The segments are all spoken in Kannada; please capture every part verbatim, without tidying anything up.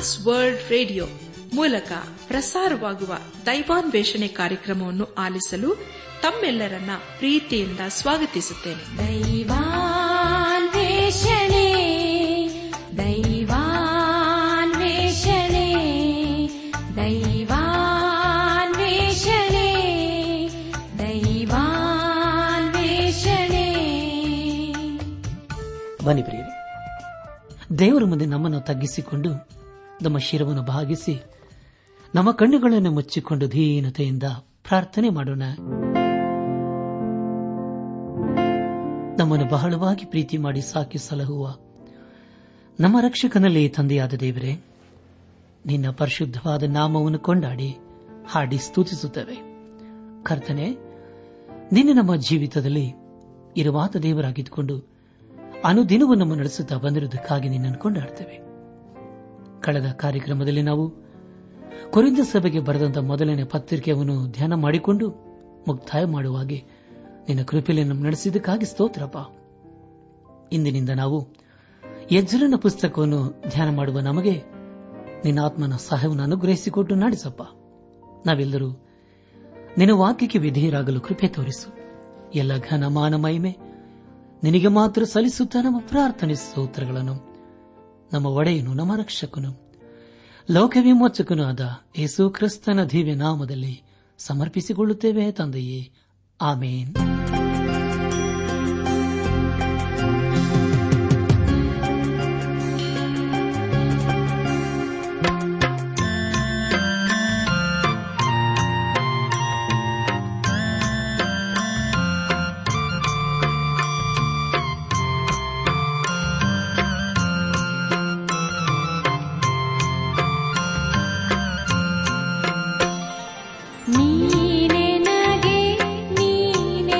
ಟ್ರಾನ್ಸ್ ವರ್ಲ್ಡ್ ರೇಡಿಯೋ ಮೂಲಕ ಪ್ರಸಾರವಾಗುವ ದೈವಾನ್ವೇಷಣೆ ಕಾರ್ಯಕ್ರಮವನ್ನು ಆಲಿಸಲು ತಮ್ಮೆಲ್ಲರನ್ನ ಪ್ರೀತಿಯಿಂದ ಸ್ವಾಗತಿಸುತ್ತೇನೆ. ದೈವಾನ್ವೇಷಣೆ ದೈವಾನ್ವೇಷಣೆ ದೈವಾನ್ವೇಷಣೆ ದೈವಾನ್ವೇಷಣೆ. ಬನ್ನಿ ಪ್ರಿಯರೇ, ದೇವರ ಮುಂದೆ ನಮ್ಮನ್ನು ತಗ್ಗಿಸಿಕೊಂಡು ನಮ್ಮ ಶಿರವನ್ನು ಭಾಗಿಸಿ ನಮ್ಮ ಕಣ್ಣುಗಳನ್ನು ಮುಚ್ಚಿಕೊಂಡು ಧೀನತೆಯಿಂದ ಪ್ರಾರ್ಥನೆ ಮಾಡೋಣ. ನಮ್ಮನ್ನು ಬಹಳವಾಗಿ ಪ್ರೀತಿ ಮಾಡಿ ಸಾಕಿ ಸಲಹುವ ನಮ್ಮ ರಕ್ಷಕನಲ್ಲಿ ತಂದೆಯಾದ ದೇವರೇ, ನಿನ್ನ ಪರಿಶುದ್ಧವಾದ ನಾಮವನ್ನು ಕೊಂಡಾಡಿ ಹಾಡಿ ಸ್ತುತಿಸುತ್ತೇವೆ. ಕರ್ತನೆ, ನಿನ್ನ ನಮ್ಮ ಜೀವಿತದಲ್ಲಿ ಇರುವಾತ ದೇವರಾಗಿದ್ದುಕೊಂಡು ಅನುದಿನವೂ ನಮ್ಮ ನಡೆಸುತ್ತಾ ಬಂದಿರುವುದಕ್ಕಾಗಿ ನಿನ್ನನ್ನು ಕೊಂಡಾಡ್ತೇವೆ. ಕಳೆದ ಕಾರ್ಯಕ್ರಮದಲ್ಲಿ ನಾವು ಕೊರಿಂಥ ಸಭೆಗೆ ಬರೆದಂತಹ ಮೊದಲನೇ ಪತ್ರಿಕೆಯನ್ನು ಧ್ಯಾನ ಮಾಡಿಕೊಂಡು ಮುಕ್ತಾಯ ಮಾಡುವಾಗೆ ನಿನ್ನ ಕೃಪೆಯಲ್ಲಿ ನಮ್ಮನ್ನು ನಡೆಸಿದ್ದಕ್ಕಾಗಿ ಸ್ತೋತ್ರಪ್ಪ. ಇಂದಿನಿಂದ ನಾವು ಯಜ್ರನ ಪುಸ್ತಕವನ್ನು ಧ್ಯಾನ ಮಾಡುವ ನಮಗೆ ನಿನ್ನ ಆತ್ಮನ ಸಹಾಯವನ್ನು ಅನುಗ್ರಹಿಸಿಕೊಟ್ಟು ನಡೆಸಪ್ಪ. ನಾವೆಲ್ಲರೂ ನಿನ್ನ ವಾಕ್ಯಕ್ಕೆ ವಿಧೇಯರಾಗಲು ಕೃಪೆ ತೋರಿಸು. ಎಲ್ಲ ಘನ ಮಾನ ಮಹಿಮೆ ನಿನಗೆ ಮಾತ್ರ ಸಲ್ಲಿಸುತ್ತಾ ನಮ್ಮ ಪ್ರಾರ್ಥನೆ ಸ್ತೋತ್ರಗಳನ್ನು ನಮ್ಮ ಒಡೆಯನು, ನಮ್ಮ ರಕ್ಷಕನು, ಲೋಕವಿಮೋಚಕನೂ ಆದ ಯೇಸು ಕ್ರಿಸ್ತನ ದಿವ್ಯ ನಾಮದಲ್ಲಿ ಸಮರ್ಪಿಸಿಕೊಳ್ಳುತ್ತೇವೆ ತಂದೆಯೇ, ಆಮೇನ್. ನೀನೆ ನಗೆ ನೀನೆ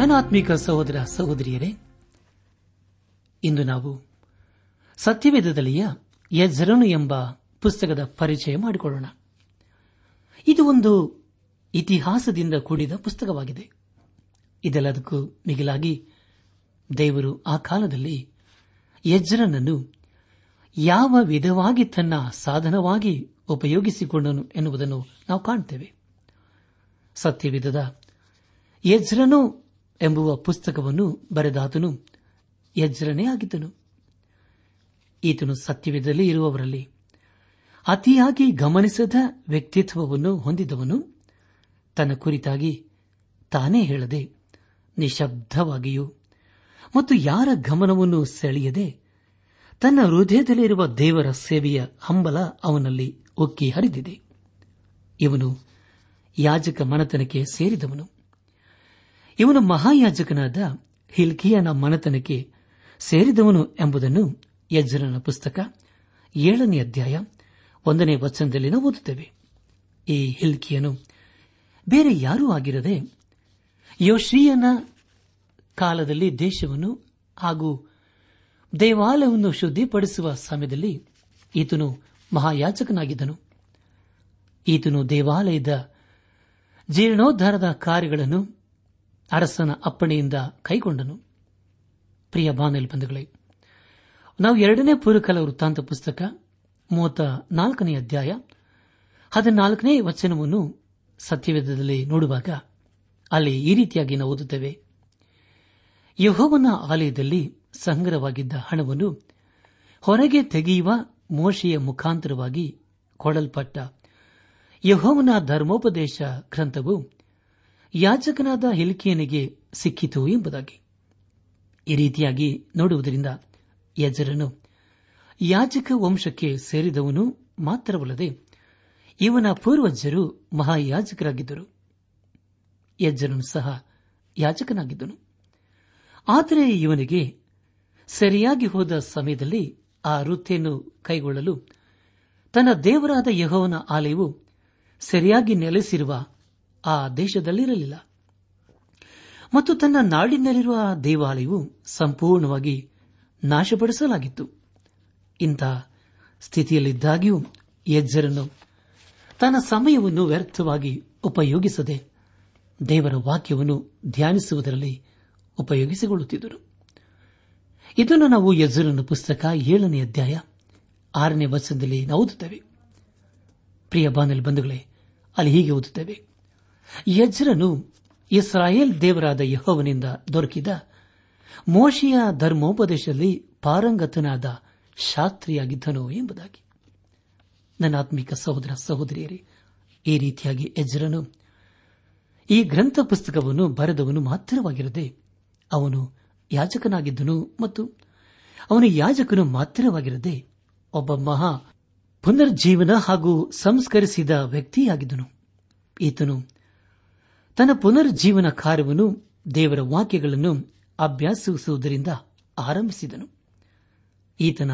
ನನಾತ್ಮಿಕ ಸಹೋದರ ಸಹೋದರಿಯರೇ, ಇಂದು ನಾವು ಸತ್ಯವೇದದಲ್ಲಿಯ ಎಜ್ರನು ಎಂಬ ಪುಸ್ತಕದ ಪರಿಚಯ ಮಾಡಿಕೊಳ್ಳೋಣ. ಇದು ಒಂದು ಇತಿಹಾಸದಿಂದ ಕೂಡಿದ ಪುಸ್ತಕವಾಗಿದೆ. ಇದೆಲ್ಲದಕ್ಕೂ ಮಿಗಿಲಾಗಿ ದೇವರು ಆ ಕಾಲದಲ್ಲಿ ಎಜ್ರನನ್ನು ಯಾವ ವಿಧವಾಗಿ ತನ್ನ ಸಾಧನವಾಗಿ ಉಪಯೋಗಿಸಿಕೊಂಡನು ಎನ್ನುವುದನ್ನು ನಾವು ಕಾಣುತ್ತೇವೆ. ಸತ್ಯವೇದದ ಎಜ್ರನು ಎಂಬುವ ಪುಸ್ತಕವನ್ನು ಬರೆದಾತನು ಎಜ್ರನೇ ಆಗಿದ್ದನು. ಈತನು ಸತ್ಯವೇದದಲ್ಲಿ ಇರುವವರಲ್ಲಿ ಅತಿಯಾಗಿ ಗಮನಿಸದ ವ್ಯಕ್ತಿತ್ವವನ್ನು ಹೊಂದಿದವನು. ತನ್ನ ಕುರಿತಾಗಿ ತಾನೇ ಹೇಳದೆ ನಿಶಬ್ದವಾಗಿಯೂ ಮತ್ತು ಯಾರ ಗಮನವನ್ನು ಸೆಳೆಯದೆ ತನ್ನ ಹೃದಯದಲ್ಲಿರುವ ದೇವರ ಸೇವೆಯ ಹಂಬಲ ಅವನಲ್ಲಿ ಉಕ್ಕಿ ಹರಿದಿದೆ. ಇವನು ಯಾಜಕ ಮನತನಕ್ಕೆ ಸೇರಿದವನು. ಇವನು ಮಹಾಯಾಜಕನಾದ ಹಿಲ್ಕಿಯನ ಮನತನಕ್ಕೆ ಸೇರಿದವನು ಎಂಬುದನ್ನು ಎಜ್ರನ ಪುಸ್ತಕ ಏಳನೇ ಅಧ್ಯಾಯ ಒಂದನೇ ವಚನದಲ್ಲಿ ನಾವು ಓದುತ್ತೇವೆ. ಈ ಹಿಲ್ಕಿಯನು ಬೇರೆ ಯಾರೂ ಆಗಿರದೆ ಯೋಷೀಯನ ಕಾಲದಲ್ಲಿ ದೇಶವನ್ನು ಹಾಗೂ ದೇವಾಲಯವನ್ನು ಶುದ್ಧಿಪಡಿಸುವ ಸಮಯದಲ್ಲಿ ಈತನು ಮಹಾಯಾಜಕನಾಗಿದ್ದನು. ಈತನು ದೇವಾಲಯದ ಜೀರ್ಣೋದ್ಧಾರದ ಕಾರ್ಯಗಳನ್ನು ಅರಸನ ಅಪ್ಪಣೆಯಿಂದ ಕೈಗೊಂಡನು. ಪ್ರಿಯ ಬಾಂಧವರೇ, ನಾವು ಎರಡನೇ ಪೂರ್ವಕಾಲ ವೃತ್ತಾಂತ ಪುಸ್ತಕ ಮೂವತ್ತ ನಾಲ್ಕನೇ ಅಧ್ಯಾಯ ಹದಿನಾಲ್ಕನೇ ವಚನವನ್ನು ಸತ್ಯವೇದದಲ್ಲಿ ನೋಡುವಾಗ ಅಲ್ಲಿ ಈ ರೀತಿಯಾಗಿ ನಾವು ಓದುತ್ತೇವೆ. ಯೆಹೋವನ ಆಲಯದಲ್ಲಿ ಸಂಗ್ರಹವಾಗಿದ್ದ ಹಣವನ್ನು ಹೊರಗೆ ತೆಗೆಯುವ ಮೋಶೆಯ ಮುಖಾಂತರವಾಗಿ ಕೊಡಲ್ಪಟ್ಟ ಯೆಹೋವನ ಧರ್ಮೋಪದೇಶ ಗ್ರಂಥವು ಯಾಜಕನಾದ ಹಿಲ್ಕಿಯನಿಗೆ ಸಿಕ್ಕಿತು ಎಂಬುದಾಗಿ. ಈ ರೀತಿಯಾಗಿ ನೋಡುವುದರಿಂದ ಎಜ್ರನು ಯಾಜಕ ವಂಶಕ್ಕೆ ಸೇರಿದವನು ಮಾತ್ರವಲ್ಲದೆ ಇವನ ಪೂರ್ವಜರು ಮಹಾಯಾಜಕರಾಗಿದ್ದರು. ಎಜ್ರನು ಸಹ ಯಾಜಕನಾಗಿದ್ದನು. ಆದರೆ ಇವನಿಗೆ ಸರಿಯಾಗಿ ಹೋದ ಸಮಯದಲ್ಲಿ ಆ ವೃತ್ತಿಯನ್ನು ಕೈಗೊಳ್ಳಲು ತನ್ನ ದೇವರಾದ ಯೆಹೋವನ ಆಲಯವು ಸರಿಯಾಗಿ ನೆಲೆಸಿರುವ ಆ ದೇಶದಲ್ಲಿರಲಿಲ್ಲ ಮತ್ತು ತನ್ನ ನಾಡಿನಲ್ಲಿರುವ ದೇವಾಲಯವು ಸಂಪೂರ್ಣವಾಗಿ ನಾಶಪಡಿಸಲಾಗಿತ್ತು. ಇಂಥ ಸ್ಥಿತಿಯಲ್ಲಿದ್ದಾಗ್ಯೂ ಎಜ್ರನು ತನ್ನ ಸಮಯವನ್ನು ವ್ಯರ್ಥವಾಗಿ ಉಪಯೋಗಿಸದೆ ದೇವರ ವಾಕ್ಯವನ್ನು ಧ್ಯಾನಿಸುವುದರಲ್ಲಿ ಉಪಯೋಗಿಸಿಕೊಳ್ಳುತ್ತಿದ್ದರು. ಇದನ್ನು ನಾವು ಎಜ್ರನ ಪುಸ್ತಕ ಏಳನೇ ಅಧ್ಯಾಯ ಆರನೇ ವಚನದಲ್ಲಿ ನಾವು ಓದುತ್ತೇವೆ. ಪ್ರಿಯ ಬಾಂಧವ ಬಂಧುಗಳೇ, ಅಲ್ಲಿ ಹೀಗೆ ಓದುತ್ತೇವೆ. ಎಜ್ರನು ಇಸ್ರಾಯೇಲ್ ದೇವರಾದ ಯೆಹೋವನಿಂದ ದೊರಕಿದ ಮೋಶೆಯ ಧರ್ಮೋಪದೇಶದಲ್ಲಿ ಪಾರಂಗತನಾದ ಶಾಸ್ತ್ರಿಯಾಗಿದ್ದನು ಎಂಬುದಾಗಿ. ನನ್ನ ಆತ್ಮಿಕ ಸಹೋದರ ಸಹೋದರಿಯರೇ, ಈ ರೀತಿಯಾಗಿ ಎಜ್ರನು ಈ ಗ್ರಂಥ ಪುಸ್ತಕವನ್ನು ಬರೆದವನು ಮಾತ್ರವಾಗಿರದೆ ಅವನು ಯಾಜಕನಾಗಿದ್ದನು ಮತ್ತು ಅವನು ಯಾಜಕನು ಮಾತ್ರವಾಗಿರದೆ ಒಬ್ಬ ಮಹಾ ಪುನರ್ಜೀವನ ಹಾಗೂ ಸಂಸ್ಕರಿಸಿದ ವ್ಯಕ್ತಿಯಾಗಿದ್ದನು. ಈತನು ತನ್ನ ಪುನರ್ಜೀವನ ಕಾರ್ಯವನ್ನು ದೇವರ ವಾಕ್ಯಗಳನ್ನು ಅಭ್ಯಾಸಿಸುವುದರಿಂದ ಆರಂಭಿಸಿದನು. ಈತನ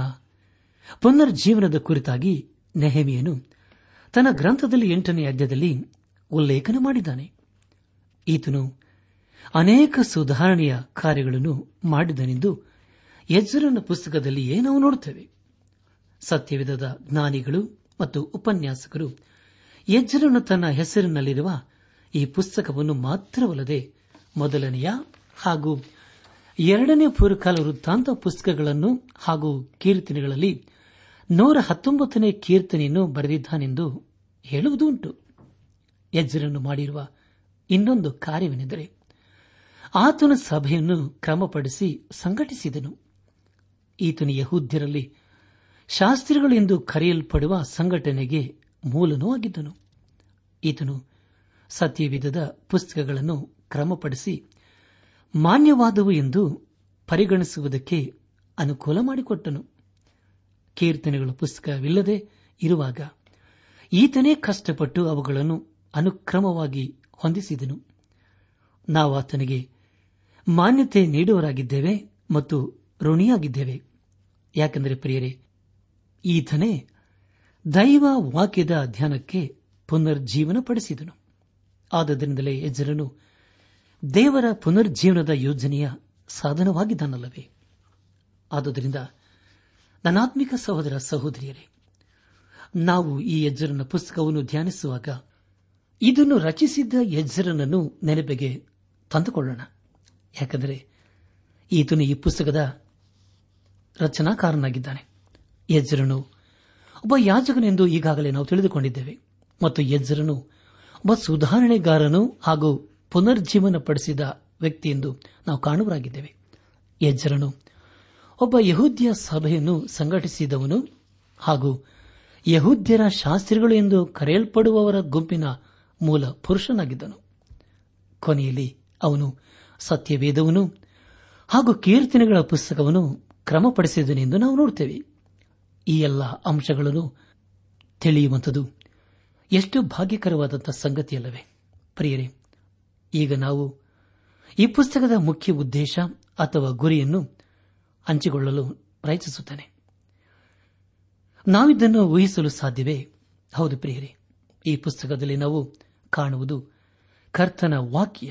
ಪುನರ್ಜೀವನದ ಕುರಿತಾಗಿ ನೆಹೆಮಿಯನು ತನ್ನ ಗ್ರಂಥದಲ್ಲಿ ಎಂಟನೇ ಅಧ್ಯಾಯದಲ್ಲಿ ಉಲ್ಲೇಖನ ಮಾಡಿದ್ದಾನೆ. ಈತನು ಅನೇಕ ಸುಧಾರಣೆಯ ಕಾರ್ಯಗಳನ್ನು ಮಾಡಿದನೆಂದು ಎಜ್ರನ ಪುಸ್ತಕದಲ್ಲಿ ನಾವು ನೋಡುತ್ತೇವೆ. ಸತ್ಯವೇದದ ಜ್ಞಾನಿಗಳು ಮತ್ತು ಉಪನ್ಯಾಸಕರು ಎಜ್ರನು ತನ್ನ ಹೆಸರಿನಲ್ಲಿರುವ ಈ ಪುಸ್ತಕವನ್ನು ಮಾತ್ರವಲ್ಲದೆ ಮೊದಲನೆಯ ಹಾಗೂ ಎರಡನೇ ಪೂರ್ವಕಾಲ ವೃತ್ತಾಂತ ಪುಸ್ತಕಗಳನ್ನು ಹಾಗೂ ಕೀರ್ತನೆಗಳಲ್ಲಿ ನೂರ ಹತ್ತೊಂಬತ್ತನೇ ಕೀರ್ತನೆಯನ್ನು ಬರೆದಿದ್ದಾನೆಂದು ಹೇಳುವುದೂ ಉಂಟು. ಎಜ್ರನು ಮಾಡಿರುವ ಇನ್ನೊಂದು ಕಾರ್ಯವೆಂದರೆ ಆತನ ಸಭೆಯನ್ನು ಕ್ರಮಪಡಿಸಿ ಸಂಘಟಿಸಿದನು. ಈತನ ಯಹೂದ್ಯರಲ್ಲಿ ಶಾಸ್ತ್ರಿಗಳೆಂದು ಕರೆಯಲ್ಪಡುವ ಸಂಘಟನೆಗೆ ಮೂಲನೂ ಆಗಿದ್ದನು. ಈತನು ಸತ್ಯವೇದದ ಪುಸ್ತಕಗಳನ್ನು ಕ್ರಮಪಡಿಸಿ ಮಾನ್ಯವಾದವು ಎಂದು ಪರಿಗಣಿಸುವುದಕ್ಕೆ ಅನುಕೂಲ ಮಾಡಿಕೊಟ್ಟನು. ಕೀರ್ತನೆಗಳ ಪುಸ್ತಕವಿಲ್ಲದೆ ಇರುವಾಗ ಈತನೇ ಕಷ್ಟಪಟ್ಟು ಅವುಗಳನ್ನು ಅನುಕ್ರಮವಾಗಿ ಹೊಂದಿಸಿದನು. ನಾವು ಆತನಿಗೆ ಮಾನ್ಯತೆ ನೀಡುವರಾಗಿದ್ದೇವೆ ಮತ್ತು ಋಣಿಯಾಗಿದ್ದೇವೆ. ಯಾಕೆಂದರೆ ಪ್ರಿಯರೇ, ಈತನೇ ದೈವ ವಾಕ್ಯದ ಧ್ಯಾನಕ್ಕೆ ಪುನರ್ಜೀವನ ಪಡಿಸಿದನು. ಆದ್ದರಿಂದಲೇ ಎಜ್ರನು ದೇವರ ಪುನರ್ಜೀವನದ ಯೋಜನೆಯ ಸಾಧನವಾಗಿದ್ದಾನಲ್ಲವೇ? ಆದುದರಿಂದ ನನಾತ್ಮಿಕ ಸಹೋದರ ಸಹೋದರಿಯರೇ, ನಾವು ಈ ಯಜ್ಜರನ ಪುಸ್ತಕವನ್ನು ಧ್ಯಾನಿಸುವಾಗ ಇದನ್ನು ರಚಿಸಿದ್ದ ಯಜ್ಜರನನ್ನು ನೆನಪಿಗೆ ತಂದುಕೊಳ್ಳೋಣ. ಯಾಕೆಂದರೆ ಈತನು ಈ ಪುಸ್ತಕದ ರಚನಾಕಾರನಾಗಿದ್ದಾನೆ. ಯಜ್ಜರನು ಒಬ್ಬ ಯಾಜಕನೆಂದು ಈಗಾಗಲೇ ನಾವು ತಿಳಿದುಕೊಂಡಿದ್ದೇವೆ, ಮತ್ತು ಯಜ್ಜರನು ಒಬ್ಬ ಸುಧಾರಣೆಗಾರನು ಹಾಗೂ ಪುನರ್ಜೀವನ ಪಡಿಸಿದ ವ್ಯಕ್ತಿ ಎಂದು ನಾವು ಕಾಣುವರಾಗಿದ್ದೇವೆ. ಯಜ್ಜರನು ಒಬ್ಬ ಯಹೂದ್ಯ ಸಭೆಯನ್ನು ಸಂಘಟಿಸಿದವನು ಹಾಗೂ ಯಹೂದ್ಯರ ಶಾಸ್ತ್ರಿಗಳು ಎಂದು ಕರೆಯಲ್ಪಡುವವರ ಗುಂಪಿನ ಮೂಲ ಪುರುಷನಾಗಿದ್ದನು. ಕೊನೆಯಲ್ಲಿ ಅವನು ಸತ್ಯವೇದವನ್ನು ಹಾಗೂ ಕೀರ್ತನೆಗಳ ಪುಸ್ತಕವನ್ನು ಕ್ರಮಪಡಿಸಿದನೆಂದು ನಾವು ನೋಡುತ್ತೇವೆ. ಈ ಎಲ್ಲ ಅಂಶಗಳನ್ನು ತಿಳಿಯುವಂಥದ್ದು ಎಷ್ಟು ಭಾಗ್ಯಕರವಾದಂಥ ಸಂಗತಿಯಲ್ಲವೇ ಪ್ರಿಯರೇ? ಈಗ ನಾವು ಈ ಪುಸ್ತಕದ ಮುಖ್ಯ ಉದ್ದೇಶ ಅಥವಾ ಗುರಿಯನ್ನು ಹಂಚಿಕೊಳ್ಳಲು ಪ್ರಯತ್ನಿಸುತ್ತೇನೆ. ನಾವಿದನ್ನು ಊಹಿಸಲು ಸಾಧ್ಯವೇ? ಹೌದು ಪ್ರಿಯರೇ, ಈ ಪುಸ್ತಕದಲ್ಲಿ ನಾವು ಕಾಣುವುದು ಕರ್ತನ ವಾಕ್ಯ.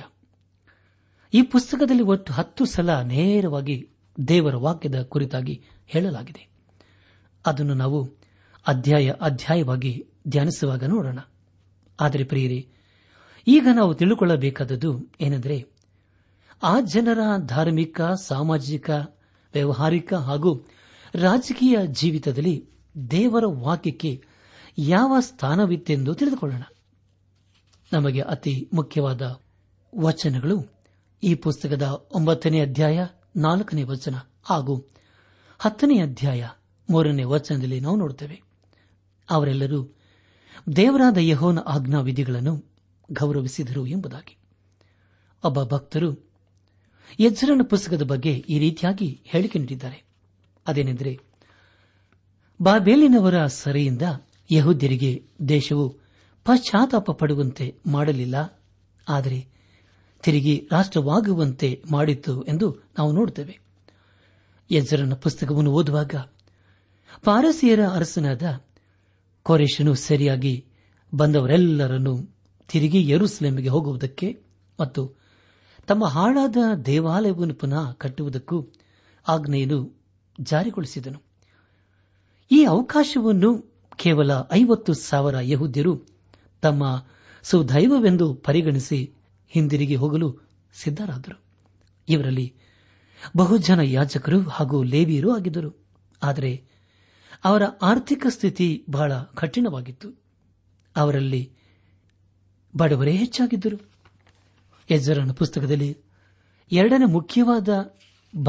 ಈ ಪುಸ್ತಕದಲ್ಲಿ ಒಟ್ಟು ಹತ್ತು ಸಲ ನೇರವಾಗಿ ದೇವರ ವಾಕ್ಯದ ಕುರಿತಾಗಿ ಹೇಳಲಾಗಿದೆ. ಅದನ್ನು ನಾವು ಅಧ್ಯಾಯ ಅಧ್ಯಾಯವಾಗಿ ಧ್ಯಾನಿಸುವಾಗ ನೋಡೋಣ. ಆದರೆ ಪ್ರಿಯರೇ, ಈಗ ನಾವು ತಿಳಿದುಕೊಳ್ಳಬೇಕಾದದ್ದು ಏನೆಂದರೆ, ಆ ಜನರ ಧಾರ್ಮಿಕ, ಸಾಮಾಜಿಕ, ವ್ಯಾವಹಾರಿಕ ಹಾಗೂ ರಾಜಕೀಯ ಜೀವಿತದಲ್ಲಿ ದೇವರ ವಾಕ್ಯಕ್ಕೆ ಯಾವ ಸ್ಥಾನವಿತ್ತೆಂದು ತಿಳಿದುಕೊಳ್ಳೋಣ. ನಮಗೆ ಅತಿ ಮುಖ್ಯವಾದ ವಚನಗಳು ಈ ಪುಸ್ತಕದ ಒಂಬತ್ತನೇ ಅಧ್ಯಾಯ ನಾಲ್ಕನೇ ವಚನ ಹಾಗೂ ಹತ್ತನೇ ಅಧ್ಯಾಯ ಮೂರನೇ ವಚನದಲ್ಲಿ ನಾವು ನೋಡುತ್ತೇವೆ. ಅವರೆಲ್ಲರೂ ದೇವರಾದ ಯೆಹೋವನ ಆಜ್ಞಾವಿಧಿಗಳನ್ನು ಗೌರವಿಸಿದರು ಎಂಬುದಾಗಿ. ಒಬ್ಬ ಭಕ್ತರು ಯಜ್ಜರನ ಪುಸ್ತಕದ ಬಗ್ಗೆ ಈ ರೀತಿಯಾಗಿ ಹೇಳಿಕೆ ನೀಡಿದ್ದಾರೆ. ಅದೇನೆಂದರೆ, ಬಾಬೇಲಿನವರ ಸರಿಯಿಂದ ಯಹೂದ್ಯರಿಗೆ ದೇಶವು ಪಶ್ಚಾತ್ತಾಪ ಪಡುವಂತೆ ಮಾಡಲಿಲ್ಲ, ಆದರೆ ತಿರುಗಿ ರಾಷ್ಟ್ರವಾಗುವಂತೆ ಮಾಡಿತ್ತು ಎಂದು ನಾವು ನೋಡುತ್ತೇವೆ. ಯಜ್ಜರನ ಪುಸ್ತಕವನ್ನು ಓದುವಾಗ ಪಾರಸಿಯರ ಅರಸನಾದ ಕೋರೆಷನು ಸರಿಯಾಗಿ ಬಂದವರೆಲ್ಲರನ್ನು ತಿರುಗಿ ಯೆರೂಸಲೇಮಿಗೆ ಹೋಗುವುದಕ್ಕೆ ಮತ್ತು ತಮ್ಮ ಹಾಳಾದ ದೇವಾಲಯವನ್ನು ಪುನಃ ಕಟ್ಟುವುದಕ್ಕೂ ಆಜ್ಞೆಯನ್ನು ಜಾರಿಗೊಳಿಸಿದನು. ಈ ಅವಕಾಶವನ್ನು ಕೇವಲ ಐವತ್ತು ಸಾವಿರ ಯಹೂದ್ಯರು ತಮ್ಮ ಸುದೈವವೆಂದು ಪರಿಗಣಿಸಿ ಹಿಂದಿರುಗಿ ಹೋಗಲು ಸಿದ್ದರಾದರು. ಇವರಲ್ಲಿ ಬಹುಜನ ಯಾಜಕರು ಹಾಗೂ ಲೇವಿಯರು ಆಗಿದ್ದರು. ಆದರೆ ಅವರ ಆರ್ಥಿಕ ಸ್ಥಿತಿ ಬಹಳ ಕಠಿಣವಾಗಿತ್ತು. ಅವರಲ್ಲಿ ಬಡವರೇ ಹೆಚ್ಚಾಗಿದ್ದರು. ಯಜ್ಜರನ ಪುಸ್ತಕದಲ್ಲಿ ಎರಡನೇ ಮುಖ್ಯವಾದ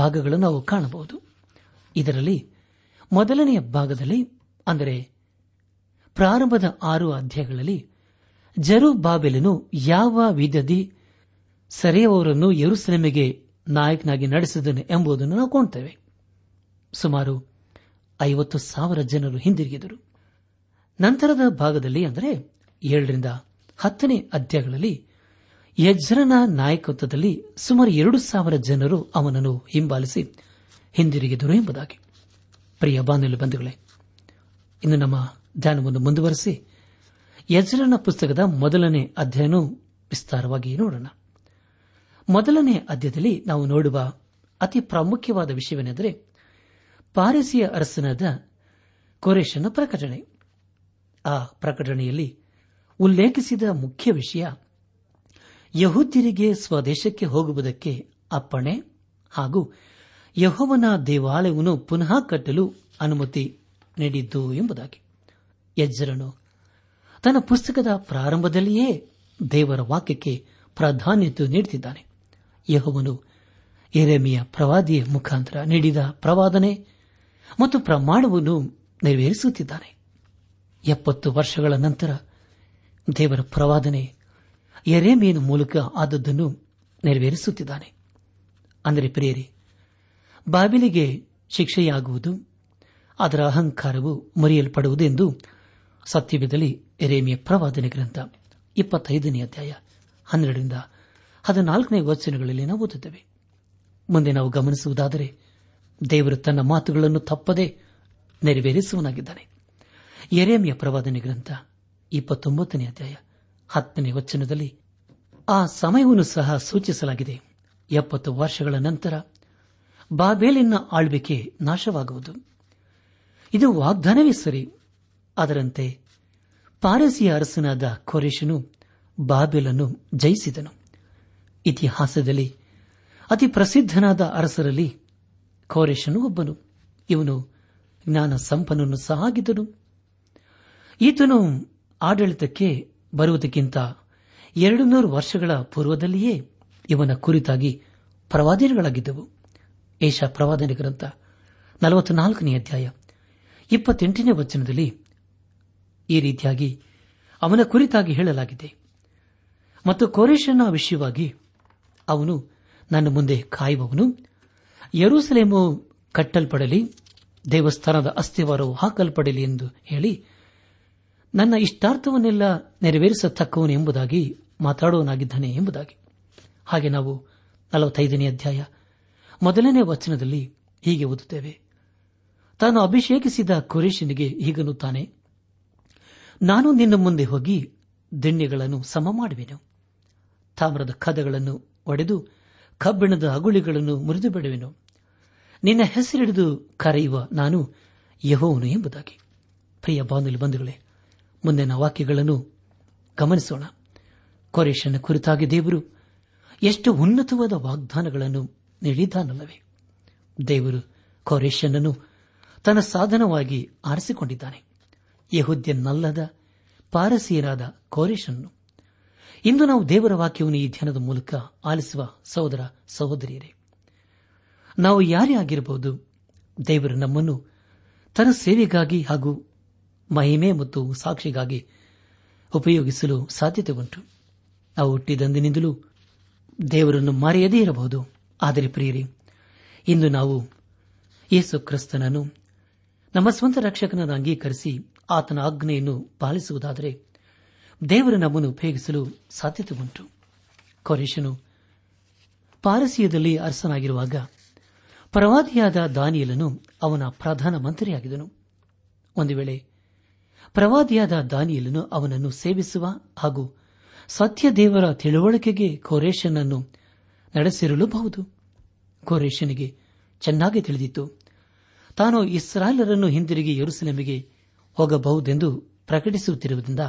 ಭಾಗಗಳನ್ನು ನಾವು ಕಾಣಬಹುದು. ಇದರಲ್ಲಿ ಮೊದಲನೆಯ ಭಾಗದಲ್ಲಿ, ಅಂದರೆ ಪ್ರಾರಂಭದ ಆರು ಅಧ್ಯಾಯಗಳಲ್ಲಿ, ಜೆರುಬ್ಬಾಬೆಲನು ಯಾವ ವಿಧದಿ ಸೆರೆಯವರನ್ನು ಯೆರೂಸಲೇಮಿಗೆ ನಾಯಕನಾಗಿ ನಡೆಸಿದನು ಎಂಬುದನ್ನು ನಾವು ಕಾಣುತ್ತೇವೆ. ಸುಮಾರು ಐವತ್ತು ಸಾವಿರ ಜನರು ಹಿಂದಿರುಗಿದರು. ನಂತರದ ಭಾಗದಲ್ಲಿ, ಅಂದರೆ ಏಳರಿಂದ ಹತ್ತನೇ ಅಧ್ಯಾಯಗಳಲ್ಲಿ, ಯಜ್ರನ ನಾಯಕತ್ವದಲ್ಲಿ ಸುಮಾರು ಎರಡು ಸಾವಿರ ಜನರು ಅವನನ್ನು ಹಿಂಬಾಲಿಸಿ ಹಿಂದಿರುಗಿದರು ಎಂಬುದಾಗಿ. ಪ್ರಿಯ ಬಾಂಧವ್ಯ ಬಂಧುಗಳೇ, ಇನ್ನು ನಮ್ಮ ಧ್ಯಾನವನ್ನು ಮುಂದುವರೆಸಿ ಯಜ್ರನ ಪುಸ್ತಕದ ಮೊದಲನೇ ಅಧ್ಯಾಯನೂ ವಿಸ್ತಾರವಾಗಿ ನೋಡೋಣ. ಮೊದಲನೇ ಅಧ್ಯಾಯದಲ್ಲಿ ನಾವು ನೋಡುವ ಅತಿ ಪ್ರಾಮುಖ್ಯವಾದ ವಿಷಯವೇನೆಂದರೆ ಪಾರಸಿಯ ಅರಸನಾದ ಕೋರೆಷನ ಪ್ರಕಟಣೆ. ಆ ಪ್ರಕಟಣೆಯಲ್ಲಿ ಉಲ್ಲೇಖಿಸಿದ ಮುಖ್ಯ ವಿಷಯ ಯಹೂದ್ಯರಿಗೆ ಸ್ವದೇಶಕ್ಕೆ ಹೋಗುವುದಕ್ಕೆ ಅಪ್ಪಣೆ ಹಾಗೂ ಯೆಹೋವನ ದೇವಾಲಯವನ್ನು ಪುನಃ ಕಟ್ಟಲು ಅನುಮತಿ ನೀಡಿದ್ದು ಎಂಬುದಾಗಿ. ಯಜ್ಜರನು ತನ್ನ ಪುಸ್ತಕದ ಪ್ರಾರಂಭದಲ್ಲಿಯೇ ದೇವರ ವಾಕ್ಯಕ್ಕೆ ಪ್ರಾಧಾನ್ಯತೆ ನೀಡುತ್ತಿದ್ದಾನೆ. ಯೆಹೋವನು ಯೆರೆಮೀಯ ಪ್ರವಾದಿಯ ಮುಖಾಂತರ ನೀಡಿದ ಪ್ರವಾದನೆ ಮತ್ತು ಪ್ರಮಾಣವನ್ನು ನೆರವೇರಿಸುತ್ತಿದ್ದಾನೆ. ಎಪ್ಪತ್ತು ವರ್ಷಗಳ ನಂತರ ದೇವರ ಪ್ರವಾದನೆ ಯೆರೆಮೀಯನ ಮೂಲಕ ಆದದ್ದನ್ನು ನೆರವೇರಿಸುತ್ತಿದ್ದಾನೆ. ಅಂದರೆ ಪ್ರಿಯರೇ, ಬಾಬಿಲಿಗೆ ಶಿಕ್ಷೆಯಾಗುವುದು, ಅದರ ಅಹಂಕಾರವು ಮುರಿಯಲ್ಪಡುವುದು ಎಂದು ಸತ್ಯವೇದದಲ್ಲಿ ಯೆರೆಮೀಯ ಪ್ರವಾದನೆ ಗ್ರಂಥ ಇಪ್ಪತ್ತೈದನೇ ಅಧ್ಯಾಯ ಹನ್ನೆರಡರಿಂದ ಹದಿನಾಲ್ಕನೇ ವಚನಗಳಲ್ಲಿ ನಾವು ಓದುತ್ತೇವೆ. ಮುಂದೆ ನಾವು ಗಮನಿಸುವುದಾದರೆ, ದೇವರು ತನ್ನ ಮಾತುಗಳನ್ನು ತಪ್ಪದೆ ನೆರವೇರಿಸುವನಾಗಿದ್ದಾನೆ. ಯೆರೆಮೀಯ ಪ್ರವಾದನೆ ಗ್ರಂಥ ಇಪ್ಪತ್ತೊಂಬತ್ತನೇ ಅಧ್ಯಾಯ ಹತ್ತನೇ ವಚನದಲ್ಲಿ ಆ ಸಮಯವನ್ನು ಸಹ ಸೂಚಿಸಲಾಗಿದೆ. ಎಪ್ಪತ್ತು ವರ್ಷಗಳ ನಂತರ ಬಾಬೆಲಿನ ಆಳ್ವಿಕೆ ನಾಶವಾಗುವುದು. ಇದು ವಾಗ್ದಾನವೇ ಸರಿ. ಅದರಂತೆ ಪಾರಸಿಯ ಅರಸನಾದ ಕೋರೆಷನು ಬಾಬೆಲನ್ನು ಜಯಿಸಿದನು. ಇತಿಹಾಸದಲ್ಲಿ ಅತಿ ಪ್ರಸಿದ್ಧನಾದ ಅರಸರಲ್ಲಿ ಕೋರೆಷನು ಒಬ್ಬನು. ಇವನು ಜ್ಞಾನ ಸಂಪನ್ನೂ ಸಹ ಆಗಿದ್ದನು. ಈತನು ಆಡಳಿತಕ್ಕೆ ಬರುವುದಕ್ಕಿಂತ ಎರಡು ನೂರು ವರ್ಷಗಳ ಪೂರ್ವದಲ್ಲಿಯೇ ಇವನ ಕುರಿತಾಗಿ ಪ್ರವಾದನೆಗಳಾಗಿದ್ದವು. ಏಷಾ ಪ್ರವಾದನೆ ಗ್ರಂಥ ನಲವತ್ತನಾಲ್ಕನೇ ಅಧ್ಯಾಯ ಇಪ್ಪತ್ತೆಂಟನೇ ವಚನದಲ್ಲಿ ಈ ರೀತಿಯಾಗಿ ಅವನ ಕುರಿತಾಗಿ ಹೇಳಲಾಗಿದೆ. ಮತ್ತು ಕೋರೆಷನ ವಿಷಯವಾಗಿ, ಅವನು ನನ್ನ ಮುಂದೆ ಕಾಯುವವನು, ಯೆರೂಸಲೇಮು ಕಟ್ಟಲ್ಪಡಲಿ, ದೇವಸ್ಥಾನದ ಅಸ್ಥಿವಾರವು ಹಾಕಲ್ಪಡಲಿ ಎಂದು ಹೇಳಿ ನನ್ನ ಇಷ್ಟಾರ್ಥವನ್ನೆಲ್ಲ ನೆರವೇರಿಸತಕ್ಕವನು ಎಂಬುದಾಗಿ ಮಾತಾಡುವನಾಗಿದ್ದಾನೆ ಎಂಬುದಾಗಿ. ಹಾಗೆ ನಾವು ನಲವತ್ತೈದನೇ ಅಧ್ಯಾಯ ಮೊದಲನೇ ವಚನದಲ್ಲಿ ಹೀಗೆ ಓದುತ್ತೇವೆ. ತಾನು ಅಭಿಷೇಕಿಸಿದ ಕೋರೆಷನಿಗೆ ಹೀಗನ್ನುತ್ತಾನೆ, ನಾನು ನಿನ್ನ ಮುಂದೆ ಹೋಗಿ ದಿಣ್ಣೆಗಳನ್ನು ಸಮ ಮಾಡುವೆನು, ತಾಮ್ರದ ಕದಗಳನ್ನು ಒಡೆದು ಕಬ್ಬಿಣದ ಅಗುಳಿಗಳನ್ನು ಮುರಿದು ಬಿಡುವೆನು, ನಿನ್ನ ಹೆಸರಿಡಿದು ಕರೆಯುವ ನಾನು ಯೆಹೋವನು ಎಂಬುದಾಗಿ. ಪ್ರಿಯ ಬಾಂಧವ ಬಂಧುಗಳೇ, ಮುಂದಿನ ವಾಕ್ಯಗಳನ್ನು ಗಮನಿಸೋಣ. ಕೋರೆಷನ ಕುರಿತಾಗಿ ದೇವರು ಎಷ್ಟು ಉನ್ನತವಾದ ವಾಗ್ದಾನಗಳನ್ನು ನೀಡಿದ್ದಾನಲ್ಲವೇ. ದೇವರು ಕೋರೆಷನನ್ನು ತನ್ನ ಸಾಧನವಾಗಿ ಆರಿಸಿಕೊಂಡಿದ್ದಾನೆ, ಯೆಹೂದ್ಯನಲ್ಲದ ಪಾರಸೀಯರಾದ ಕೋರೆಷನನ್ನು. ಇಂದು ನಾವು ದೇವರ ವಾಕ್ಯವನ್ನು ಈ ಧ್ಯಾನದ ಮೂಲಕ ಆಲಿಸುವ ಸಹೋದರ ಸಹೋದರಿಯರೇ, ನಾವು ಯಾರೇ ಆಗಿರಬಹುದು, ದೇವರು ನಮ್ಮನ್ನು ತನ್ನ ಸೇವೆಗಾಗಿ ಹಾಗೂ ಮಹಿಮೆ ಮತ್ತು ಸಾಕ್ಷಿಗಾಗಿ ಉಪಯೋಗಿಸಲು ಸಾಧ್ಯತೆ ಉಂಟು. ನಾವು ಹುಟ್ಟಿದಂದಿನಿಂದಲೂ ದೇವರನ್ನು ಮರೆಯದೇ ಇರಬಹುದು. ಆದರೆ ಪ್ರಿಯರೇ, ಇಂದು ನಾವು ಯೇಸು ಕ್ರಿಸ್ತನನ್ನು ನಮ್ಮ ಸ್ವಂತ ರಕ್ಷಕನನ್ನು ಅಂಗೀಕರಿಸಿ ಆತನ ಆಜ್ಞೆಯನ್ನು ಪಾಲಿಸುವುದಾದರೆ ದೇವರು ನಮ್ಮನ್ನು ಉಪಯೋಗಿಸಲು ಸಾಧ್ಯತೆ ಉಂಟು. ಕೋರೆಷನು ಪಾರಸೀಯದಲ್ಲಿ ಅರಸನಾಗಿರುವಾಗ ಪ್ರವಾದಿಯಾದ ದಾನಿಯೇಲನು ಅವನ ಪ್ರಧಾನ ಮಂತ್ರಿಯಾಗಿದ್ದನು. ಒಂದು ವೇಳೆ ಪ್ರವಾದಿಯಾದ ದಾನಿಯೇಲನು ಅವನನ್ನು ಸೇವಿಸುವ ಹಾಗೂ ಸತ್ಯದೇವರ ತಿಳುವಳಿಕೆಗೆ ಕೋರೆಷನನ್ನು ನಡೆಸಿರಲೂಬಹುದು. ಕೋರೆಷನಿಗೆ ಚೆನ್ನಾಗಿ ತಿಳಿದಿತ್ತು, ತಾನು ಇಸ್ರಾಯೇಲರನ್ನು ಹಿಂದಿರುಗಿ ಯೆರೂಸಲೇಮಿಗೆ ಹೋಗಬಹುದೆಂದು ಪ್ರಕಟಿಸುತ್ತಿರುವುದರಿಂದ.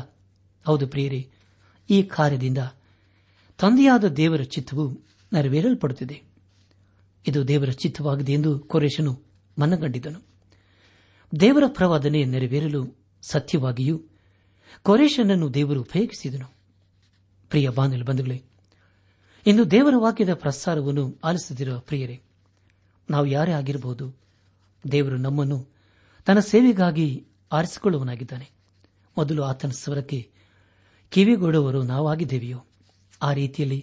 ಹೌದು ಪ್ರಿಯರೇ, ಈ ಕಾರ್ಯದಿಂದ ತಂದೆಯಾದ ದೇವರ ಚಿತ್ತವು ನೆರವೇರಲ್ಪಡುತ್ತಿದೆ. ಇದು ದೇವರ ಚಿತ್ತವಾಗಿದೆ ಎಂದು ಕೋರೆಷನು ಮನಗಂಡಿದ್ದನು. ದೇವರ ಪ್ರವಾದನೆ ನೆರವೇರಲು ಸತ್ಯವಾಗಿಯೂ ಕೋರೆಷನನ್ನು ದೇವರು ಉಪಯೋಗಿಸಿದನು. ಪ್ರಿಯ ಬಾಂಧವ ಬಂಧುಗಳೇ, ಇಂದು ದೇವರ ವಾಕ್ಯದ ಪ್ರಸಾರವನ್ನು ಆಲಿಸುತ್ತಿರುವ ಪ್ರಿಯರೇ, ನಾವು ಯಾರೇ ಆಗಿರಬಹುದು, ದೇವರು ನಮ್ಮನ್ನು ತನ್ನ ಸೇವೆಗಾಗಿ ಆರಿಸಿಕೊಳ್ಳುವನಾಗಿದ್ದಾನೆ. ಮೊದಲು ಆತನ ಸ್ವರಕ್ಕೆ ಕಿವಿಗೊಡುವರು ನಾವಾಗಿದ್ದೇವೆಯೋ, ಆ ರೀತಿಯಲ್ಲಿ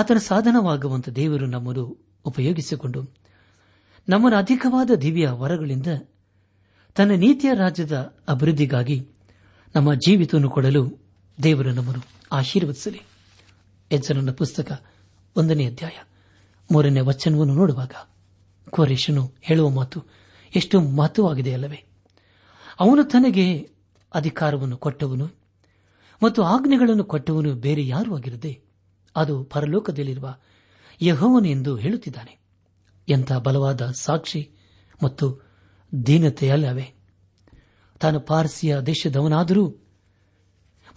ಆತನ ಸಾಧನವಾಗುವಂಥ ದೇವರು ನಮ್ಮನ್ನು ಉಪಯೋಗಿಸಿಕೊಂಡು ನಮ್ಮನ್ನು ಅಧಿಕವಾದ ದಿವ್ಯ ವರಗಳಿಂದ ತನ್ನ ನೀತಿಯ ರಾಜ್ಯದ ಅಭಿವೃದ್ಧಿಗಾಗಿ ನಮ್ಮ ಜೀವಿತವನ್ನು ಕೊಡಲು ದೇವರು ನಮ್ಮನ್ನು ಆಶೀರ್ವದಿಸಲಿ. ಎಜ್ರನ ಪುಸ್ತಕ ಒಂದನೇ ಅಧ್ಯಾಯ ಮೂರನೇ ವಚನವನ್ನು ನೋಡುವಾಗ ಕೋರೆಷನು ಹೇಳುವ ಮಾತು ಎಷ್ಟು ಮಹತ್ವವಾಗಿದೆಯಲ್ಲವೇ. ಅವನು ತನಗೆ ಅಧಿಕಾರವನ್ನು ಕೊಟ್ಟವನು ಮತ್ತು ಆಜ್ಞೆಗಳನ್ನು ಕೊಟ್ಟವನು ಬೇರೆ ಯಾರೂ ಆಗಿರದೆ ಅದು ಪರಲೋಕದಲ್ಲಿರುವ ಯೆಹೋವನು ಎಂದು ಹೇಳುತ್ತಿದ್ದಾನೆ. ಎಂಥ ಬಲವಾದ ಸಾಕ್ಷಿ ಮತ್ತು ದೀನತೆಯಲ್ಲವೇ. ತಾನು ಪಾರ್ಸಿಯ ದೇಶದವನಾದರೂ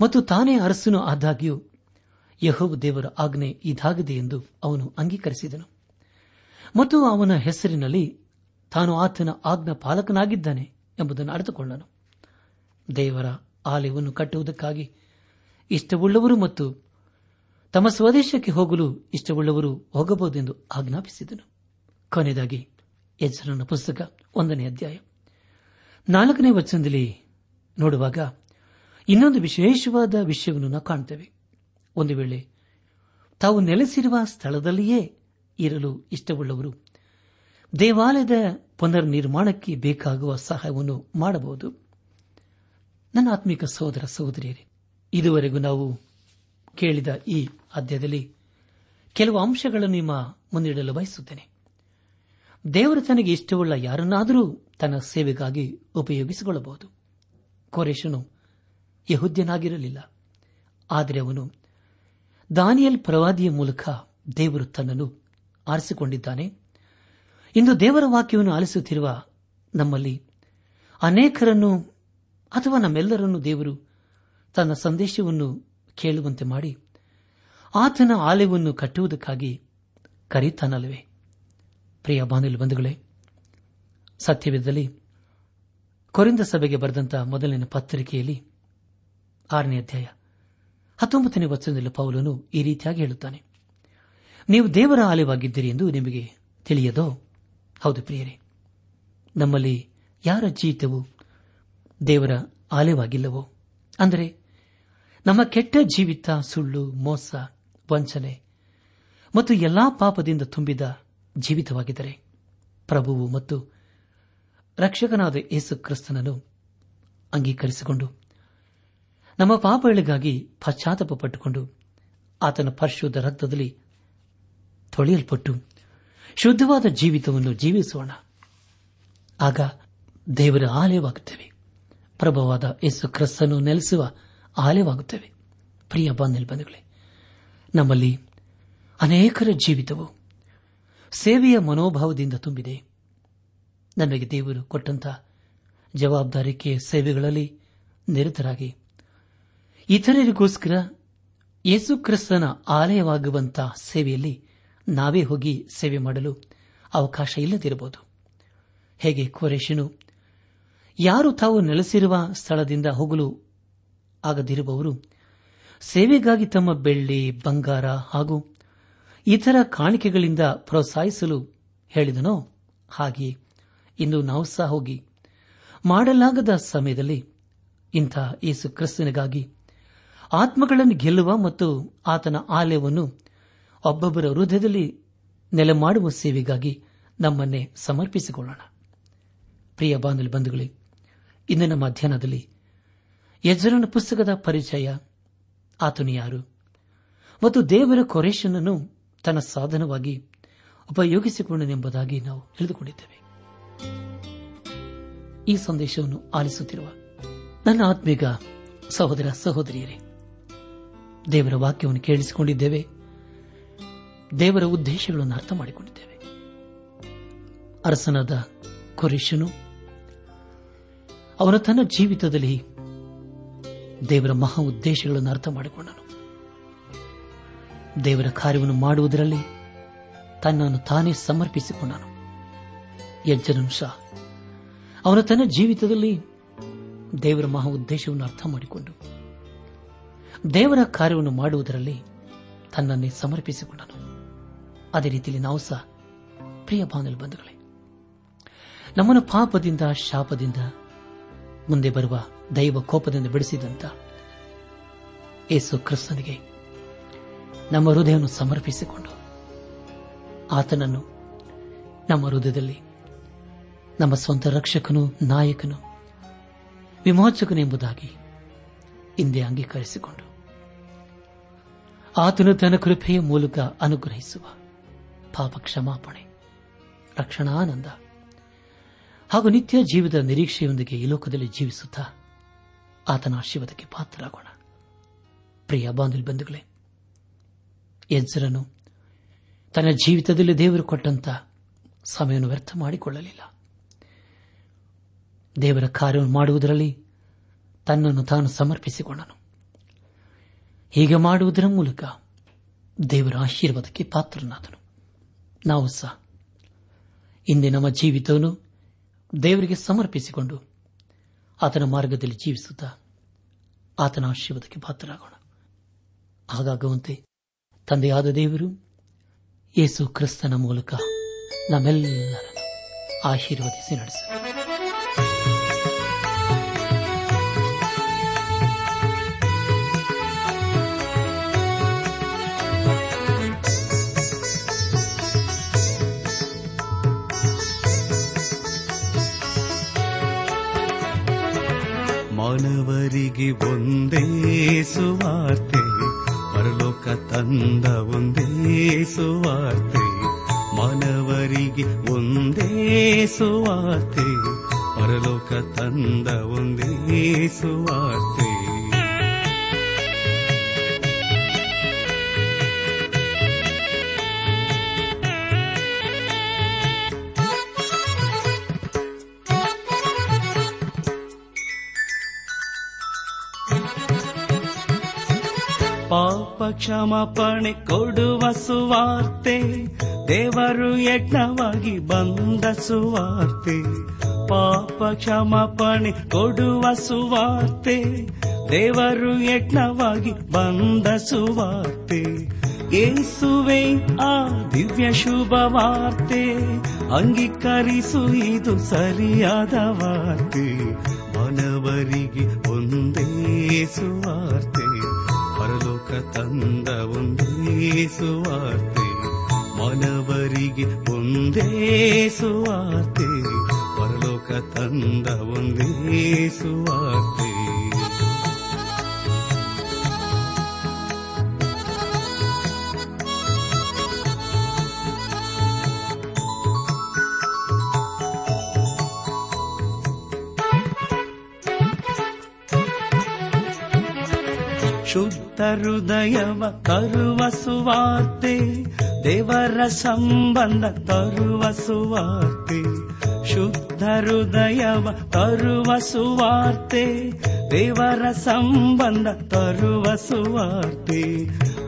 ಮತ್ತು ತಾನೇ ಅರಸನು ಆದಾಗ್ಯೂ ಯೆಹೋವ ದೇವರ ಆಜ್ಞೆ ಇದಾಗಿದೆ ಎಂದು ಅವನು ಅಂಗೀಕರಿಸಿದನು ಮತ್ತು ಅವನ ಹೆಸರಿನಲ್ಲಿ ತಾನು ಆತನ ಆಜ್ಞಾ ಪಾಲಕನಾಗಿದ್ದಾನೆ ಎಂಬುದನ್ನು ಅರಿತುಕೊಂಡನು. ದೇವರ ಆಲಯವನ್ನು ಕಟ್ಟುವುದಕ್ಕಾಗಿ ಇಷ್ಟವುಳ್ಳವರು ಮತ್ತು ತಮ್ಮ ಸ್ವದೇಶಕ್ಕೆ ಹೋಗಲು ಇಷ್ಟವುಳ್ಳವರು ಹೋಗಬಹುದೆಂದು ಆಜ್ಞಾಪಿಸಿದನು. ಕೊನೆಯದಾಗಿ ಎಜ್ರನ ಪುಸ್ತಕ ಒಂದನೇ ಅಧ್ಯಾಯ ನಾಲ್ಕನೇ ವಚನದಲ್ಲಿ ನೋಡುವಾಗ ಇನ್ನೊಂದು ವಿಶೇಷವಾದ ವಿಷಯವನ್ನು ನಾವು ಕಾಣ್ತೇವೆ. ಒಂದು ವೇಳೆ ತಾವು ನೆಲೆಸಿರುವ ಸ್ಥಳದಲ್ಲಿಯೇ ಇರಲು ಇಷ್ಟವುಳ್ಳವರು ದೇವಾಲಯದ ಪುನರ್ ನಿರ್ಮಾಣಕ್ಕೆ ಬೇಕಾಗುವ ಸಹಾಯವನ್ನು ಮಾಡಬಹುದು. ನನ್ನ ಆತ್ಮಿಕ ಸಹೋದರ ಸಹೋದರಿಯರೇ, ಇದುವರೆಗೂ ನಾವು ಕೇಳಿದ ಈ ಅಧ್ಯಾಯದಲ್ಲಿ ಕೆಲವು ಅಂಶಗಳನ್ನು ನಿಮ್ಮ ಮುಂದಿಡಲು ಬಯಸುತ್ತೇನೆ. ದೇವರು ತನಗೆ ಇಷ್ಟವುಳ್ಳ ಯಾರನ್ನಾದರೂ ತನ್ನ ಸೇವೆಗಾಗಿ ಉಪಯೋಗಿಸಿಕೊಳ್ಳಬಹುದು. ಕೋರೆಷನು ಯೆಹೂದ್ಯನಾಗಿರಲಿಲ್ಲ, ಆದರೆ ಅವನು ದಾನಿಯಲ್ ಪ್ರವಾದಿಯ ಮೂಲಕ ದೇವರು ತನ್ನನ್ನು ಆರಿಸಿಕೊಂಡಿದ್ದಾನೆ. ಇಂದು ದೇವರ ವಾಕ್ಯವನ್ನು ಆಲಿಸುತ್ತಿರುವ ನಮ್ಮಲ್ಲಿ ಅನೇಕರನ್ನು ಅಥವಾ ನಮ್ಮೆಲ್ಲರನ್ನು ದೇವರು ತನ್ನ ಸಂದೇಶವನ್ನು ಕೇಳುವಂತೆ ಮಾಡಿ ಆತನ ಆಲಯವನ್ನು ಕಟ್ಟುವುದಕ್ಕಾಗಿ ಕರೆಯುತ್ತಾನಲ್ಲವೇ? ಪ್ರಿಯ ಬಾನುಲಿ ಬಂಧುಗಳೇ, ಸತ್ಯವೇದದಲ್ಲಿ ಕೊರಿಂಥ ಸಭೆಗೆ ಬರೆದಂತಹ ಮೊದಲಿನ ಪತ್ರಿಕೆಯಲ್ಲಿ ಆರನೇ ಅಧ್ಯಾಯ ಹತ್ತೊಂಬತ್ತನೇ ವಚನದಲ್ಲಿ ಪೌಲನು ಈ ರೀತಿಯಾಗಿ ಹೇಳುತ್ತಾನೆ, ನೀವು ದೇವರ ಆಲಯವಾಗಿದ್ದೀರಿ ಎಂದು ನಿಮಗೆ ತಿಳಿಯದೋ? ಹೌದು ಪ್ರಿಯರೇ, ನಮ್ಮಲ್ಲಿ ಯಾರ ಜೀವಿತವೂ ದೇವರ ಆಲಯವಾಗಿಲ್ಲವೋ? ಅಂದರೆ ನಮ್ಮ ಕೆಟ್ಟ ಜೀವಿತ, ಸುಳ್ಳು, ಮೋಸ, ವಂಚನೆ ಮತ್ತು ಎಲ್ಲಾ ಪಾಪದಿಂದ ತುಂಬಿದ ಜೀವಿತವಾಗಿದ್ದರೆ ಪ್ರಭುವು ಮತ್ತು ರಕ್ಷಕನಾದ ಯೇಸು ಕ್ರಿಸ್ತನನ್ನು ಅಂಗೀಕರಿಸಿಕೊಂಡು ನಮ್ಮ ಪಾಪಗಳಿಗಾಗಿ ಪಶ್ಚಾತ್ತಾಪ ಪಟ್ಟುಕೊಂಡು ಆತನ ಪರಿಶುದ್ಧ ರಕ್ತದಲ್ಲಿ ತೊಳೆಯಲ್ಪಟ್ಟು ಶುದ್ಧವಾದ ಜೀವಿತವನ್ನು ಜೀವಿಸೋಣ. ಆಗ ದೇವರ ಆಲಯವಾಗುತ್ತೇವೆ, ಪ್ರಭುವಾದ ಯೇಸು ಕ್ರಿಸ್ತನು ನೆಲೆಸುವ ಆಲಯವಾಗುತ್ತೇವೆ. ಪ್ರಿಯ ಬಾಂಧವರೇ, ನಮ್ಮಲ್ಲಿ ಅನೇಕರ ಜೀವಿತವು ಸೇವೆಯ ಮನೋಭಾವದಿಂದ ತುಂಬಿದೆ. ನನಗೆ ದೇವರು ಕೊಟ್ಟಂತ ಜವಾಬ್ದಾರಿಕೆ ಸೇವೆಗಳಲ್ಲಿ ನಿರತರಾಗಿ ಇತರರಿಗೋಸ್ಕರ ಯೇಸು ಕ್ರಿಸ್ತನ ಆಲಯವಾಗುವಂತಹ ಸೇವೆಯಲ್ಲಿ ನಾವೇ ಹೋಗಿ ಸೇವೆ ಮಾಡಲು ಅವಕಾಶ ಇಲ್ಲದಿರಬಹುದು. ಹೇಗೆ ಕೋರೇಶನು ಯಾರು ತಾವು ನೆಲೆಸಿರುವ ಸ್ಥಳದಿಂದ ಹೋಗಲು ಆಗದಿರುವವರು ಸೇವೆಗಾಗಿ ತಮ್ಮ ಬೆಳ್ಳಿ, ಬಂಗಾರ ಹಾಗೂ ಇತರ ಕಾಣಿಕೆಗಳಿಂದ ಪ್ರೋತ್ಸಾಹಿಸಲು ಹೇಳಿದನೋ, ಹಾಗೆಯೇ ಇಂದು ನಾವು ಸಹ ಹೋಗಿ ಮಾಡಲಾಗದ ಸಮಯದಲ್ಲಿ ಇಂಥ ಯೇಸು ಕ್ರಿಸ್ತನಿಗಾಗಿ ಆತ್ಮಗಳನ್ನು ಗೆಲ್ಲುವ ಮತ್ತು ಆತನ ಆಲಯವನ್ನು ಒಬ್ಬೊಬ್ಬರ ಹೃದಯದಲ್ಲಿ ನೆಲೆ ಮಾಡುವ ಸೇವೆಗಾಗಿ ನಮ್ಮನ್ನೇ ಸಮರ್ಪಿಸಿಕೊಳ್ಳೋಣ. ಪ್ರಿಯ ಬಾಂಧವ ಬಂಧುಗಳೇ, ಇಂದಿನ ಮಧ್ಯಾಹ್ನದಲ್ಲಿ ಎಜ್ರನ ಪುಸ್ತಕದ ಪರಿಚಯ, ಆತನು ಯಾರು ಮತ್ತು ದೇವರ ಕೊರೇಶನನ್ನು ತನ್ನ ಸಾಧನವಾಗಿ ಉಪಯೋಗಿಸಿಕೊಂಡನೆಂಬುದಾಗಿ ನಾವು ತಿಳಿದುಕೊಂಡಿದ್ದೇವೆ. ಈ ಸಂದೇಶವನ್ನು ಆಲಿಸುತ್ತಿರುವ ನನ್ನ ಆತ್ಮೀಗ ಸಹೋದರ ಸಹೋದರಿಯರೇ, ದೇವರ ವಾಕ್ಯವನ್ನು ಕೇಳಿಸಿಕೊಂಡಿದ್ದೇವೆ, ದೇವರ ಉದ್ದೇಶಗಳನ್ನು ಅರ್ಥ ಮಾಡಿಕೊಂಡಿದ್ದೇವೆ. ಅರಸನಾದ ಕೊರೇಶನು ಅವನು ತನ್ನ ಜೀವಿತದಲ್ಲಿ ದೇವರ ಮಹಾ ಉದ್ದೇಶಗಳನ್ನು ಅರ್ಥ ಮಾಡಿಕೊಂಡನು. ದೇವರ ಕಾರ್ಯವನ್ನು ಮಾಡುವುದರಲ್ಲಿ ತನ್ನನ್ನು ತಾನೇ ಸಮರ್ಪಿಸಿಕೊಂಡನು. ಯಜ್ಜನನು ಸಹ ಅವನು ತನ್ನ ಜೀವಿತದಲ್ಲಿ ದೇವರ ಮಹಾ ಉದ್ದೇಶವನ್ನು ಅರ್ಥ ಮಾಡಿಕೊಂಡು ದೇವರ ಕಾರ್ಯವನ್ನು ಮಾಡುವುದರಲ್ಲಿ ತನ್ನನ್ನೇ ಸಮರ್ಪಿಸಿಕೊಂಡನು. ಅದೇ ರೀತಿಯಲ್ಲಿ ನಾವು ಸಹ ಪ್ರಿಯ ಬಾಂಧವ ಬಂಧುಗಳೇ, ನಮ್ಮನ್ನು ಪಾಪದಿಂದ, ಶಾಪದಿಂದ, ಮುಂದೆ ಬರುವ ದೈವ ಕೋಪದಿಂದ ಬಿಡಿಸಿದಂತ ಯೇಸು ಕ್ರಿಸ್ತನಿಗೆ ನಮ್ಮ ಹೃದಯವನ್ನು ಸಮರ್ಪಿಸಿಕೊಂಡು ಆತನನ್ನು ನಮ್ಮ ಹೃದಯದಲ್ಲಿ ನಮ್ಮ ಸ್ವಂತ ರಕ್ಷಕನು, ನಾಯಕನು, ವಿಮೋಚಕನೆಂಬುದಾಗಿ ಹಿಂದೆ ಅಂಗೀಕರಿಸಿಕೊಂಡು ಆತನು ತನ್ನ ಕೃಪೆಯ ಮೂಲಕ ಅನುಗ್ರಹಿಸುವ ಪಾಪ ಕ್ಷಮಾಪಣೆ, ರಕ್ಷಣಾನಂದ ಹಾಗೂ ನಿತ್ಯ ಜೀವದ ನಿರೀಕ್ಷೆಯೊಂದಿಗೆ ಈ ಲೋಕದಲ್ಲಿ ಜೀವಿಸುತ್ತಾ ಆತನ ಆಶೀರ್ವಾದಕ್ಕೆ ಪಾತ್ರರಾಗೋಣ. ಪ್ರಿಯ ಬಾಂಧವ ಬಂಧುಗಳೇ, ಎಜ್ರನು ತನ್ನ ಜೀವಿತದಲ್ಲಿ ದೇವರು ಕೊಟ್ಟಂತ ಸಮಯವನ್ನು ವ್ಯರ್ಥ ಮಾಡಿಕೊಳ್ಳಲಿಲ್ಲ. ದೇವರ ಕಾರ್ಯವನ್ನು ಮಾಡುವುದರಲ್ಲಿ ತನ್ನನ್ನು ತಾನು ಸಮರ್ಪಿಸಿಕೊಂಡನು. ಹೀಗೆ ಮಾಡುವುದರ ಮೂಲಕ ದೇವರ ಆಶೀರ್ವಾದಕ್ಕೆ ಪಾತ್ರನಾದನು. ನಾವು ಸಹ ಇಂದೇ ನಮ್ಮ ಜೀವಿತವನ್ನು ದೇವರಿಗೆ ಸಮರ್ಪಿಸಿಕೊಂಡು ಆತನ ಮಾರ್ಗದಲ್ಲಿ ಜೀವಿಸುತ್ತಾ ಆತನ ಆಶೀರ್ವಾದಕ್ಕೆ ಪಾತ್ರರಾಗೋಣ. ಹಾಗಾಗುವಂತೆ ತಂದೆಯಾದ ದೇವರು ಯೇಸು ಕ್ರಿಸ್ತನ ಮೂಲಕ ನಮ್ಮೆಲ್ಲರನ್ನು ಆಶೀರ್ವದಿಸಿ ನಡೆಸು. ಮಾನವರಿಗೆ ಒಂದೇ ಸುವಾರ್ತೆ, ಪರಲೋಕ ತಂದ ಒಂದೇ ಸುವಾರ್ತೆ, ಮಾನವರಿಗೆ ಒಂದೇ ಸುವಾರ್ತೆ, ಪರಲೋಕ ತಂದ ಒಂದೇ ಸುವಾರ್ತೆ. ಪಾಪ ಕ್ಷಮಾಪಣೆ ಕೊಡುವ ಸುವಾರ್ತೆ, ದೇವರು ಯಜ್ಞವಾಗಿ ಬಂದ ಸುವಾರ್ತೆ. ಪಾಪ ಕ್ಷಮಾಪಣೆ ಕೊಡುವ ಸುವಾರ್ತೆ, ದೇವರು ಯಜ್ಞವಾಗಿ ಬಂದ ಸುವಾರ್ತೆ. ಯೇಸುವೇ ಆ ದಿವ್ಯ ಶುಭ ವಾರ್ತೆ, ಅಂಗೀಕರಿಸು ಇದು ಸರಿಯಾದ ವಾರ್ತೆ. ಮಾನವರಿಗೆ ಒಂದೇ ಸುವಾರ್ತೆ, ಪರಲೋಕ ತಂದ ಒಂದೇ ಸುವಾರ್ತೆ. ಮಾನವರಿಗೆ ಒಂದೇ ಸುವಾರ್ತೆ, ಪರಲೋಕ ತಂದ ಒಂದೇ ಸುವಾರ್ತೆ. ಶುದ್ಧ ಹೃದಯವ ತರುವ ಸುವಾರ್ತೆ, ದೇವರ ಸಂಬಂಧ ತರುವ ಸುವಾರ್ತೆ. ಶುದ್ಧ ಹೃದಯವ ತರುವ ಸುವಾರ್ತೆ, ದೇವರ ಸಂಬಂಧ ತರುವ ಸುವಾರ್ತೆ.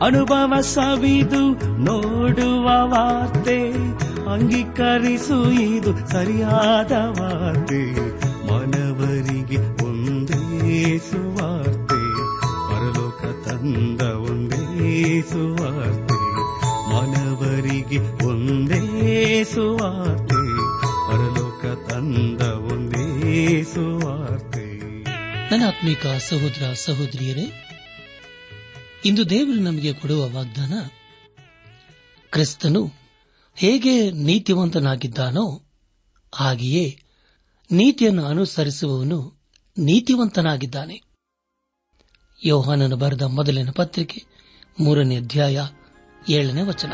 ಅನುಭವ ಸವಿದು ನೋಡುವ ವಾರ್ತೆ, ಅಂಗೀಕರಿಸು ಇದು ಸರಿಯಾದ ವಾರ್ತೆ. ಮಾನವರಿಗೆ ಒಂದೇ ಸುವಾರ್ತೆ, ತಂದ ಒಂದೇ ಸುವಾರ್ತೆ. ಮಾನವರಿಗೆ ಒಂದೇ ಸುವಾರ್ತೆ, ಪರಲೋಕ ತಂದ ಒಂದೇ ಸುವಾರ್ತೆ. ನನ್ನ ಆತ್ಮೀಕ ಸಹೋದರ ಸಹೋದರಿಯರೇ, ಇಂದು ದೇವರು ನಮಗೆ ಕೊಡುವ ವಾಗ್ದಾನ, ಕ್ರಿಸ್ತನು ಹೇಗೆ ನೀತಿವಂತನಾಗಿದ್ದಾನೋ ಹಾಗೆಯೇ ನೀತಿಯನ್ನು ಅನುಸರಿಸುವವನು ನೀತಿವಂತನಾಗಿದ್ದಾನೆ. ಯೋಹಾನನ ಬರೆದ ಮೊದಲಿನ ಪತ್ರಿಕೆ ಮೂರನೇ ಅಧ್ಯಾಯ ಏಳನೇ ವಚನ.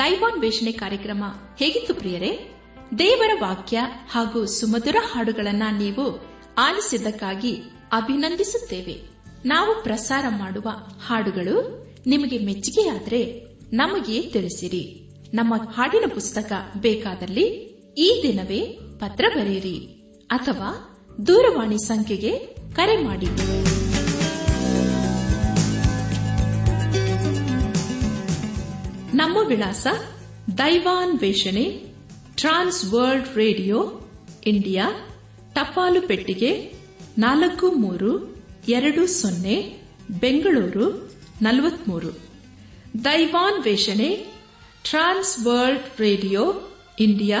ದೈವಾನ್ವೇಷಣೆ ಕಾರ್ಯಕ್ರಮ ಹೇಗಿತ್ತು ಪ್ರಿಯರೇ? ದೇವರ ವಾಕ್ಯ ಹಾಗೂ ಸುಮಧುರ ಹಾಡುಗಳನ್ನ ನೀವು ಆಲಿಸಿದ್ದಕ್ಕಾಗಿ ಅಭಿನಂದಿಸುತ್ತೇವೆ. ನಾವು ಪ್ರಸಾರ ಮಾಡುವ ಹಾಡುಗಳು ನಿಮಗೆ ಮೆಚ್ಚುಗೆಯಾದರೆ ನಮಗೆ ತಿಳಿಸಿರಿ. ನಮ್ಮ ಹಾಡಿನ ಪುಸ್ತಕ ಬೇಕಾದಲ್ಲಿ ಈ ದಿನವೇ ಪತ್ರ ಬರೆಯಿರಿ ಅಥವಾ ದೂರವಾಣಿ ಸಂಖ್ಯೆಗೆ ಕರೆ ಮಾಡಿ. ನಮ್ಮ ವಿಳಾಸ ದೈವಾನ್ವೇಷಣೆ, ಟ್ರಾನ್ಸ್ ವರ್ಲ್ಡ್ ರೇಡಿಯೋ ಇಂಡಿಯಾ, ಟಪಾಲು ಪೆಟ್ಟಿಗೆ ನಾಲ್ಕು ಮೂರು ಎರಡು ಸೊನ್ನೆ, ಬೆಂಗಳೂರು ನಲವತ್ಮೂರು. ದೈವಾನ್ವೇಷಣೆ ಟ್ರಾನ್ಸ್ ವರ್ಲ್ಡ್ ರೇಡಿಯೋ ಇಂಡಿಯಾ,